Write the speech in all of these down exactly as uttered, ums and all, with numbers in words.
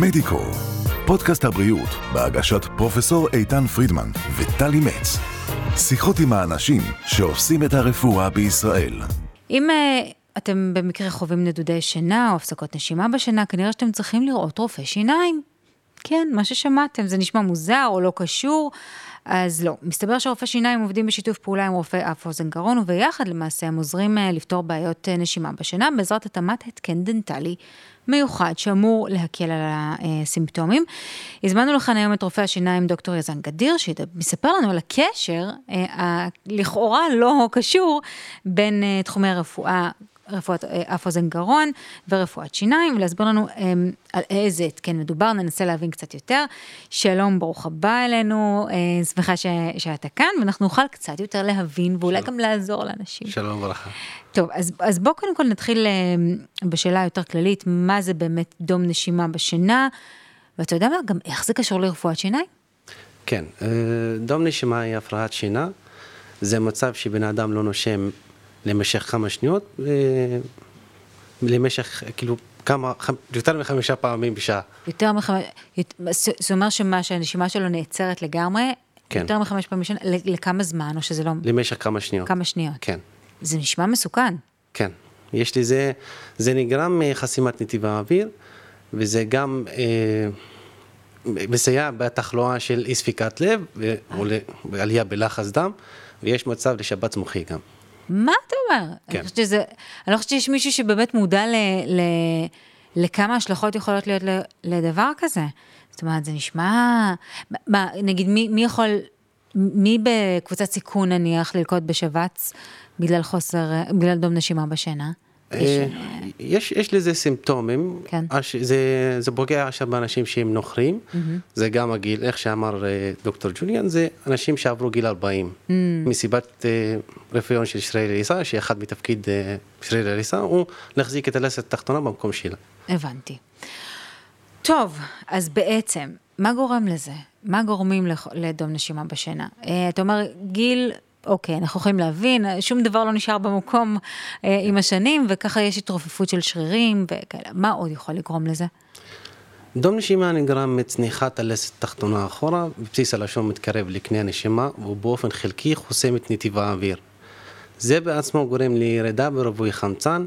מדיקו, פודקאסט הבריאות, בהגשת פרופסור איתן פרידמן וטלי מצ. שיחות עם האנשים שעושים את הרפואה בישראל. אם אתם במקרה חווים נדודי שינה או הפסקות נשימה בשינה, כנראה שאתם צריכים לראות רופא שיניים. כן, מה ששמעתם, זה נשמע מוזר או לא קשור, אז לא. מסתבר שרופא שיניים עובדים בשיתוף פעולה עם רופא אף אוזן גרון, וביחד למעשה הם עוזרים לפתור בעיות נשימה בשינה, בעזרת התאמת התקן דנטלי מיוחד, שאמור להקל על הסימפטומים. הזמנו לכאן היום את רופא השיניים דוקטור יזן גדיר, שמספר לנו על הקשר, לכאורה לא קשור, בין תחומי הרפואה, רפואת אף אוזן גרון ורפואת שיניים, ולהסביר לנו על איזה התקן מדובר, ננסה להבין קצת יותר. שלום, ברוך הבא אלינו, שמחה שאתה כאן, ואנחנו נוכל קצת יותר להבין, ואולי גם לעזור לאנשים. שלום וברכה. טוב, אז, אז בוא קודם כל נתחיל בשאלה יותר כללית, מה זה באמת דום נשימה בשינה, ואתה יודע מה, גם איך זה קשור לרפואת שיניים? כן, דום נשימה היא הפרעת שינה, זה מצב שבן אדם לא נושם למשך כמה שניות, למשך, כאילו, כמה, יותר מחמישה פעמים בשעה. יותר מחמישה, זאת אומרת שמה שהנשימה שלו נעצרת לגמרי, יותר מחמישה פעמים בשעה, לכמה זמן, או שזה לא... למשך כמה שניות. כמה שניות. כן. זה נשמע מסוכן. כן. יש לי זה, זה נגרם מחסימת נתיב האוויר, וזה גם מסייע בתחלואה של אי ספיקת לב, ועלייה בלחץ דם, ויש מצב לשבץ מוחי גם. מה אתה אומר? כן. אני חושבת שזה, אני חושבת שיש מישהו שבאמת מודע ל, ל, לכמה השלכות יכולות להיות לדבר כזה. זאת אומרת, זה נשמע... מה, נגיד, מי, מי יכול... מי בקבוצת סיכון נניח ללקות בשבץ בגלל חוסר, בגלל דום נשימה בשינה? יש, יש לזה סימפטומים. כן. זה, זה פוגע עכשיו באנשים שהם נוכרים. זה גם הגיל, איך שאמר דוקטור ג'וליאן, זה אנשים שעברו גיל ארבעים. מסיבת רפיון של שרירי הריסה, שאחד מתפקיד שרירי הריסה, הוא להחזיק את הלסת התחתונה במקום שלה. הבנתי. טוב, אז בעצם, מה גורם לזה? מה גורמים לדום נשימה בשינה? אתה אומר, גיל... אוקיי, אנחנו יכולים להבין, שום דבר לא נשאר במקום אה, עם השנים, וככה יש התרופפות של שרירים וכאלה. מה עוד יכול לגרום לזה? דום נשימה נגרם מצניחת הלסת תחתונה אחורה, בבסיס הלשון מתקרב לקנה הנשימה, ובאופן חלקי חוסם את נתיב האוויר. זה בעצמו גורם לירידה ברבוי חמצן,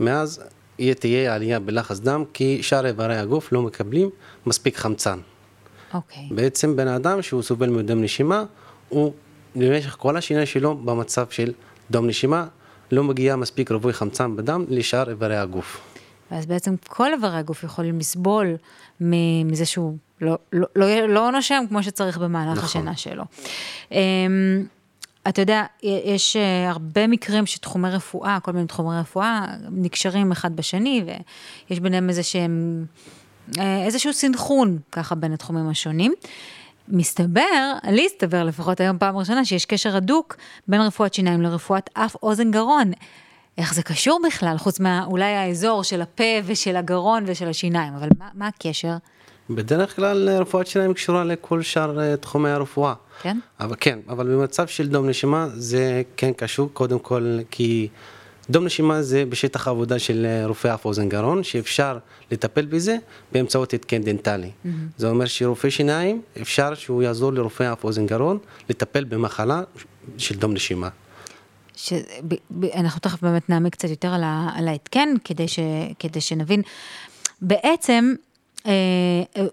מאז תהיה עלייה בלחץ דם, כי שאר איברי הגוף לא מקבלים מספיק חמצן. אוקיי. בעצם בן אדם שהוא סובל מדום נשימה, הוא... במשך כל השינה שלו במצב של דום נשימה, לא מגיע מספיק ריבוי חמצן בדם לשאר איברי הגוף. אז בעצם כל איברי הגוף יכולים לסבול מזה שהוא לא, לא, לא, לא נושם כמו שצריך במהלך נכון. השינה שלו. אתה יודע, יש הרבה מקרים שתחומי רפואה, כל מיני תחומי רפואה, נקשרים אחד בשני, ויש ביניהם איזה שהם, איזשהו סנכרון ככה בין התחומים השונים. מסתבר, לי הסתבר לפחות היום פעם ראשונה, שיש קשר הדוק בין רפואת שיניים לרפואת אף אוזן גרון. איך זה קשור בכלל, חוץ מאולי האזור של הפה ושל הגרון ושל השיניים, אבל מה, מה הקשר? בדרך כלל רפואת שיניים קשורה לכל שאר תחומי הרפואה. כן? אבל, כן, אבל במצב של דום נשימה זה כן קשור, קודם כל כי דום נשימה זה בשטח העבודה של רופא אף אוזן גרון, שאפשר לטפל בזה באמצעות התקן דנטלי. Mm-hmm. זה אומר שרופא שיניים, אפשר שהוא יעזור לרופא אף אוזן גרון לטפל במחלה של דום נשימה. ש... ב... ב... אנחנו תכף באמת נעמיק קצת יותר על, ה... על ההתקן, כדי, ש... כדי שנבין. בעצם, אה,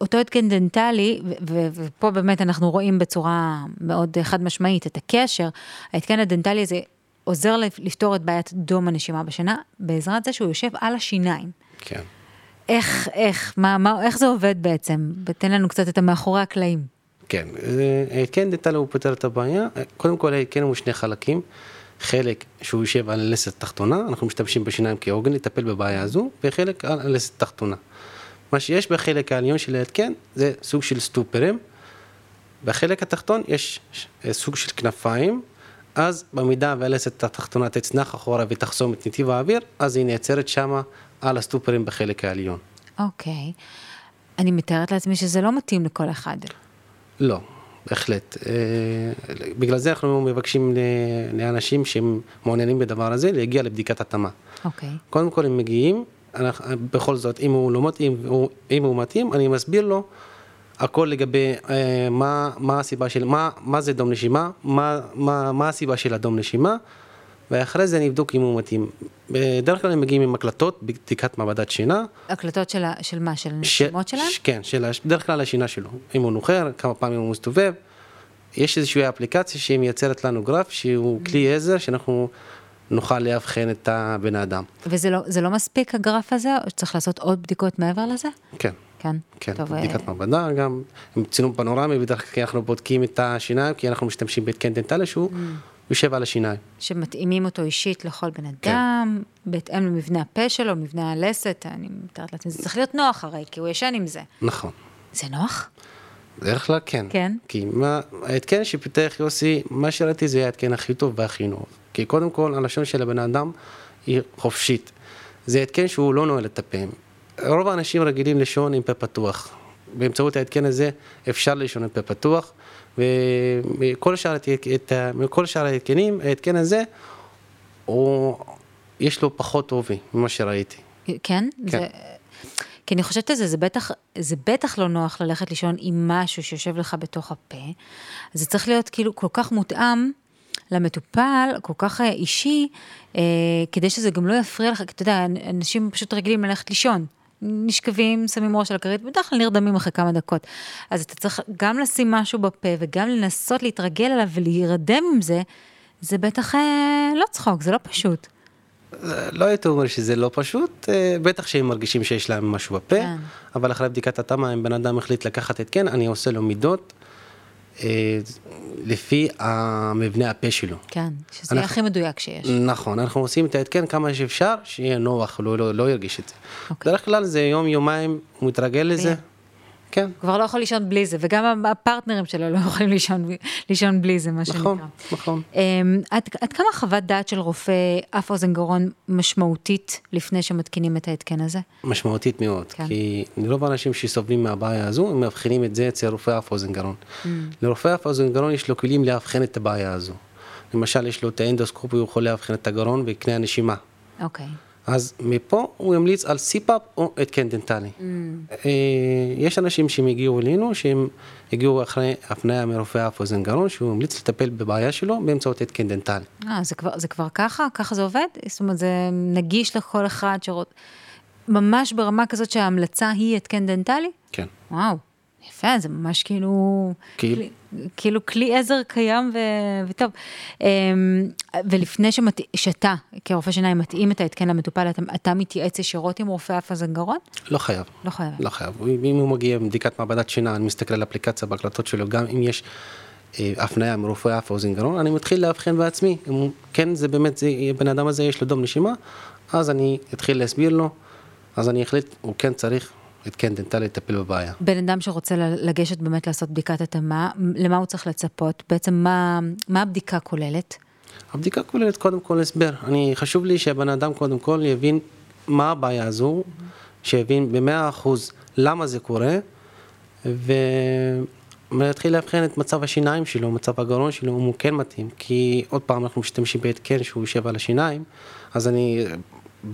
אותו התקן דנטלי, ו... ו... ופה באמת אנחנו רואים בצורה מאוד חד משמעית את הקשר, ההתקן הדנטלי זה... עוזר לפתור את בעיית דום הנשימה בשינה, בעזרת זה שהוא יושב על השיניים. כן. איך, איך, מה, מה, איך זה עובד בעצם? תן לנו קצת את המאחורי הקלעים. כן, ההתקן דנטלי הוא פותר את הבעיה. קודם כל ההתקן הוא שני חלקים. חלק שהוא יושב על הלסת התחתונה, אנחנו משתמשים בשיניים כעוגן לטפל בבעיה הזו, וחלק על הלסת התחתונה. מה שיש בחלק העליון של ההתקן, זה סוג של סטופרים. בחלק התחתון יש סוג של כנפיים, אז במידה והלסת התחתונה תצנח אחורה ותחסום את נתיב האוויר, אז היא נעצרת שמה על הסטופרים בחלק העליון. אוקיי. אני מתארת לעצמי שזה לא מתאים לכל אחד. לא, בהחלט. בגלל זה אנחנו מבקשים לאנשים שהם מעוניינים בדבר הזה, להגיע לבדיקת התאמה. אוקיי. קודם כל הם מגיעים, בכל זאת, אם הוא לא מתאים, אם הוא מתאים, אני מסביר לו הכל לגבי מה, מה הסיבה של, מה, מה זה דום נשימה, מה, מה, מה הסיבה של הדום נשימה, ואחרי זה נבדוק אם הוא מתאים. בדרך כלל הם מגיעים עם הקלטות, בדיקת מעבדת שינה. הקלטות של, של מה? של נשימות שלהם? כן, של, בדרך כלל השינה שלו. אם הוא נוחר, כמה פעמים הוא מסתובב. יש איזושהי אפליקציה שהיא מייצרת לנו גרף, שהוא כלי עזר, שאנחנו נוכל להבחן את הבן האדם. וזה לא, זה לא מספיק הגרף הזה, או שצריך לעשות עוד בדיקות מעבר לזה? כן. כן, כן. טוב, בדיקת אה... מעבדה, גם עם צילום פנורמי, בדרך כלל אנחנו בודקים את השיניים, כי אנחנו משתמשים בהתקן דנטלי שהוא יושב על השיניים. שמתאימים אותו אישית לכל בן אדם, כן. בהתאם למבנה הפה שלו, מבנה הלסת, אני מתארת לעצמי, זה צריך להיות נוח הרי, כי הוא ישן עם זה. נכון. זה נוח? דרך כלל כן. כן. כי מה, ההתקן שפיתח יוסי, מה שראיתי זה ההתקן הכי טוב והכי נוח. כי קודם כל, הלשון של הבן האדם היא חופשית. זה ההתקן שהוא לא נועל את הפה. רוב האנשים רגילים לישון עם פה פתוח. באמצעות ההתקן הזה אפשר לישון עם פה פתוח, ומכל שאר, את, מכל שאר ההתקנים, ההתקן הזה, או, יש לו פחות טובי ממה שראיתי. כן? כן. זה... כי אני חושבת על זה, זה בטח, זה בטח לא נוח ללכת לישון עם משהו שיושב לך בתוך הפה. זה צריך להיות כאילו כל כך מותאם למטופל, כל כך אישי, אה, כדי שזה גם לא יפריע לך, כי אתה יודע, אנשים פשוט רגילים ללכת לישון. נשכבים, שמים ראש על הכרית, בדרך כלל נרדמים אחרי כמה דקות. אז אתה צריך גם לשים משהו בפה, וגם לנסות להתרגל עליו ולהירדם עם זה, זה בטח אה, לא צחוק, זה לא פשוט. לא הייתי אומר שזה לא פשוט, בטח שהם מרגישים שיש להם משהו בפה, אבל אחרי בדיקת התאמה, אם בן אדם החליט לקחת את כן, אני עושה לו מידות לפי המבנה הפה שלו. כן, שזה הכי מדויק שיש. נכון, אנחנו עושים את ההתקן כמה שאפשר, שיהיה נוח, לא ירגיש את זה. בדרך כלל זה יום, יומיים, הוא מתרגל לזה. כן. כבר לא יכול לישון בלי זה, וגם הפרטנרים שלו לא יכולים לישון, לישון בלי זה, מה שנקרא. נכון, נכון. עד, עד כמה חוות דעת של רופא אף אוזן גרון משמעותית לפני שמתקינים את ההתקן הזה? משמעותית מאוד, כן. כי רוב האנשים שסובלים מהבעיה הזו, הם מבחינים את זה אצל רופא אף אוזן גרון. Mm. לרופא אף אוזן גרון יש לו כלים להבחן את הבעיה הזו. למשל, יש לו את האנדוסקופ, הוא יכול להבחן את הגרון וקנה הנשימה. אוקיי. Okay. אז מפה הוא המליץ על סיפאפ או התקן דנטלי. Mm. יש אנשים שמגיעו אלינו, שהם הגיעו אחרי הפניה מרופא אף אוזן גרון, שהוא המליץ לטפל בבעיה שלו באמצעות התקן דנטלי. אה, זה כבר, זה כבר ככה? ככה זה עובד? זאת אומרת, זה נגיש לכל אחד שרות... ממש ברמה כזאת שההמלצה היא התקן דנטלי? כן. וואו, יפה, זה ממש כאילו... כאילו? כאילו כלי עזר קיים ו... וטוב. ולפני שמת... שאתה, כרופא שיניים, מתאים את ההתקן למטופל, אתה, אתה מתייעץ ישירות עם רופא אף אוזן גרון? לא חייב. לא חייב. לא חייב. אם הוא מגיע בדיקת מעבדת שינה, אני מסתכל על אפליקציה בהקלטות שלו, גם אם יש הפניה מרופא אף אוזן גרון, אני מתחיל להבחין בעצמי. אם כן, זה באמת, זה, בן אדם הזה יש לו דום נשימה, אז אני אתחיל להסביר לו, אז אני אחליט, הוא כן צריך... התקן דנטלי לטפל בבעיה. בן אדם שרוצה לגשת באמת לעשות בדיקת התאמה, למה הוא צריך לצפות? בעצם מה, מה הבדיקה כוללת? הבדיקה כוללת קודם כל הסבר. אני, חשוב לי שהבן אדם קודם כל יבין מה הבעיה הזו, mm-hmm. שיבין ב-מאה אחוז למה זה קורה, ולהתחיל להבחן את מצב השיניים שלו, מצב הגרון שלו, הוא כן מתאים, כי עוד פעם אנחנו משתמשים בהתקן שהוא יושב על השיניים, אז אני...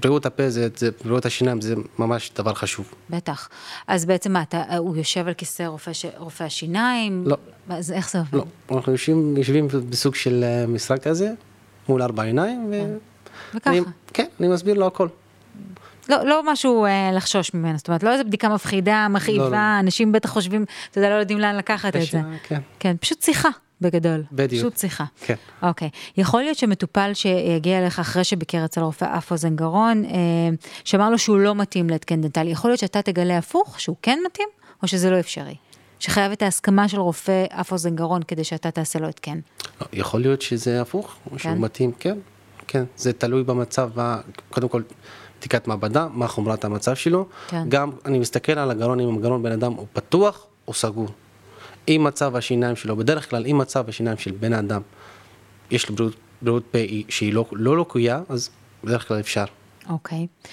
בריאות הפה, זה, זה, בריאות השיניים, זה ממש דבר חשוב. בטח. אז בעצם מה, אתה, הוא יושב על כיסא רופא, ש, רופא השיניים? לא. אז איך זה עובד? לא. אנחנו יושבים, יושבים בסוג של משרד כזה, מול ארבע עיניים. ו... וככה. אני, כן, אני מסביר לו הכל. לא, לא משהו אה, לחשוש ממנו, זאת אומרת, לא איזו בדיקה מפחידה, מכאיבה, לא, לא. אנשים בטח חושבים, אתה יודע, לא יודעים לאן לקחת את זה. כן. כן, פשוט שיחה. בגדול, בדיוק. פשוט שיחה. כן. אוקיי. יכול להיות שמטופל שיגיע אליך אחרי שביקר אצל רופא אף אוזן גרון, שאמר לו שהוא לא מתאים להתקן דנטלי, יכול להיות שאתה תגלה הפוך, שהוא כן מתאים, או שזה לא אפשרי? שחייב את ההסכמה של רופא אף אוזן גרון, כדי שאתה תעשה לו את כן. לא, יכול להיות שזה הפוך, או שהוא מתאים, כן. כן. זה תלוי במצב, קודם כל, בדיקת מעבדה, מה חומרת המצב שלו. כן. גם אני מסתכל על הגרון, אם הגרון בן אדם הוא פתוח או סגור. אם מצב השיניים שלו, בדרך כלל, אם מצב השיניים של בן האדם, יש לו בריאות, בריאות פה שהיא לא, לא לקויה, אז בדרך כלל אפשר. אוקיי. Okay.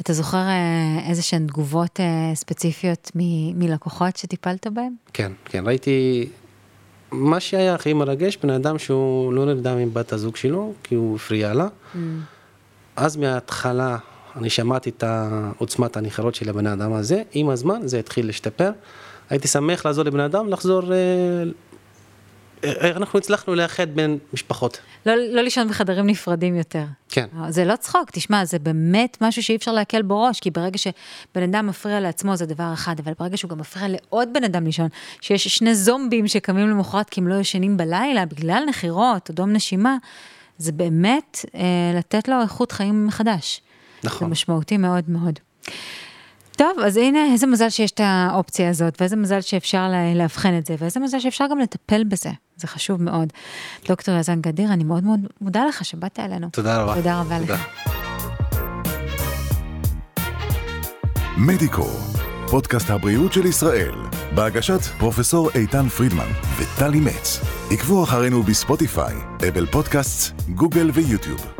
אתה זוכר איזשהן תגובות ספציפיות מ- מלקוחות שטיפלת בהם? כן, כן. ראיתי מה שהיה הכי מרגש, בן האדם שהוא לא נרדם עם בת הזוג שלו, כי הוא הפריע לה. Mm. אז מההתחלה אני שמעתי את עוצמת הניחרות של הבן האדם הזה, עם הזמן זה התחיל להשתפר, הייתי שמח לעזור לבן האדם, לחזור, אנחנו הצלחנו לאחד בין משפחות. לא לישון בחדרים נפרדים יותר. כן. זה לא צחוק, תשמע, זה באמת משהו שאי אפשר להקל בראש, כי ברגע שבן אדם מפריע לעצמו זה דבר אחד, אבל ברגע שהוא גם מפריע לעוד בן אדם לישון, שיש שני זומבים שקמים למחרת כי הם לא ישנים בלילה, בגלל נחירות או דום נשימה, זה באמת לתת לו איכות חיים מחדש. נכון. זה משמעותי מאוד מאוד. טוב, אז הנה, איזה מזל שיש את האופציה הזאת, ואיזה מזל שאפשר להבחן את זה, ואיזה מזל שאפשר גם לטפל בזה. זה חשוב מאוד. דוקטור יזן גדיר, אני מאוד מאוד מודה לך שבאת אלינו. תודה רבה. תודה רבה לך. מדיקו, פודקאסט הבריאות של ישראל, בהגשת פרופסור איתן פרידמן וטלי מצ. עקבו אחרינו בספוטיפיי, אפל פודקאסט, גוגל ויוטיוב.